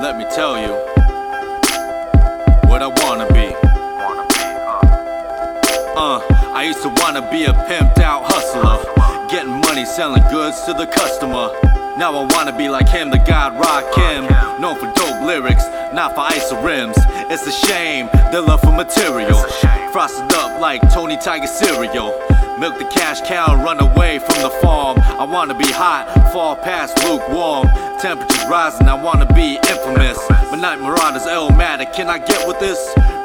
Let me tell you what I wanna be. I used to wanna be a pimped out hustler, getting money, selling goods to the customer. Now I wanna be like him, the God Rock Kim, known for dope lyrics, not for ISO rims. It's a shame, their love for material, frosted up like Tony Tiger cereal. Milk the cash cow and run away from the farm. I wanna be hot, fall past lukewarm. Temperatures rising, I wanna be infamous. Midnight Marauders, Illmatic, can I get with this?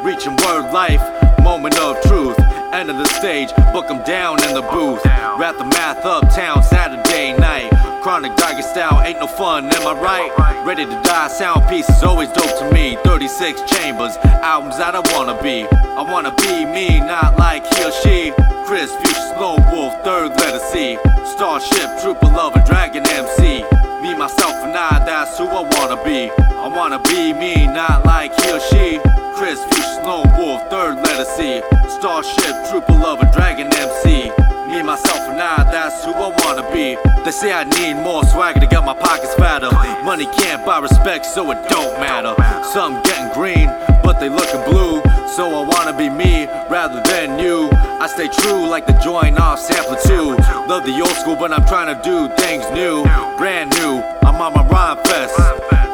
Reaching word life, moment of truth. End of the stage, book 'em down in the booth. Wrap the math up, town Saturday night. Chronic Tiger style, ain't no fun, am I right? Ready to die, sound piece is always dope to me. 36 chambers, albums I don't wanna be. I wanna be me, not like he or she. Chris Fuchs, Snow Wolf, third letter C. Starship Trooper, Love Dragon MC. Me, myself, and I, that's who I wanna be. I wanna be me, not like he or she. Chris Fuchs, Snow Wolf, third letter C. Starship Trooper, Love Dragon MC. Me, myself, and I, that's who I wanna be. They say I need more swagger to get my pockets fatter. Money can't buy respect, so it don't matter. Some getting green, but they looking blue. So I wanna be me, rather than you. I stay true like the joint off sampler 2. Love the old school, but I'm trying to do things new. Brand new, I'm on my rhyme fest.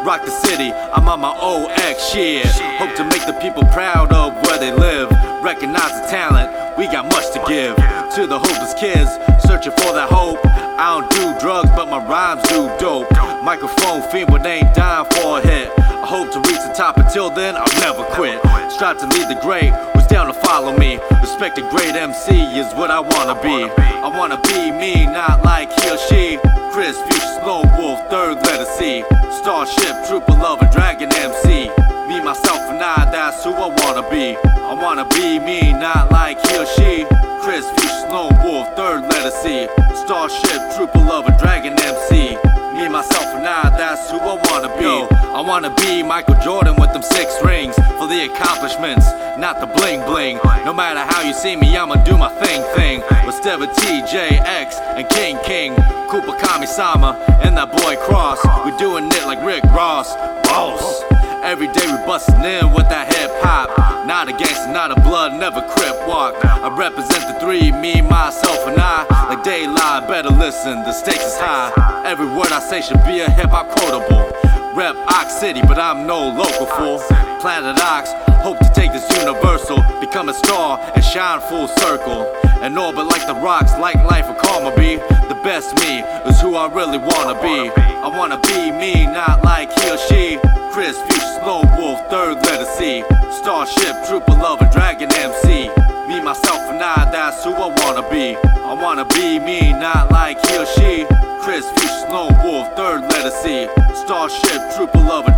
Rock the city, I'm on my OX shit. Hope to make the people proud of where they live. Recognize the talent, we got much to give. To the hopeless kids, searching for that hope. I don't do drugs, but my rhymes do dope. Microphone fiend, but they ain't dying for a hit. I hope to reach the top, until then I'll never quit. Strive to lead the great, who's down to follow me. Respect the great MC is what I wanna be. I wanna be me, not like he or she. Chris Fuchs, Lone Wolf, third letter C. Starship Trooper, Love Dragon MC. Me, myself, and I, that's who I wanna be. I wanna be me, not like he or she. Chris Fuchs, Lone Wolf, third letter C. Starship Trooper, Love Dragon MC. Me, myself, and I, that's who I wanna be. Yo, I wanna be Michael Jordan with them 6 rings. For the accomplishments, not the bling bling. No matter how you see me, I'ma do my thing. With Stever TJX and King King, Koopa Kami Sama and that boy Cross. We doing it like Rick Ross, boss. Every day we bustin' in with that hip hop. Not a gangster, not a blood, never crip walk. I represent the 3, me, myself, and I. Like daylight, better listen, the stakes is high. Every word I say should be a hip hop quotable. Rep Ox City, but I'm no local fool. Planet Ox, hope to take this universal. Become a star and shine full circle. And orbit like the rocks, like life or karma be. The best me is who I really wanna be. I wanna be me, not like he or she. Chris Fuchs, Lone Wolf, third letter C. Starship Trooper, Love Dragon MC. Me, myself, and I, that's who I wanna be. I wanna be me, not like he or she. Chris Fuchs, Lone Wolf, third letter C. Starship Trooper, Love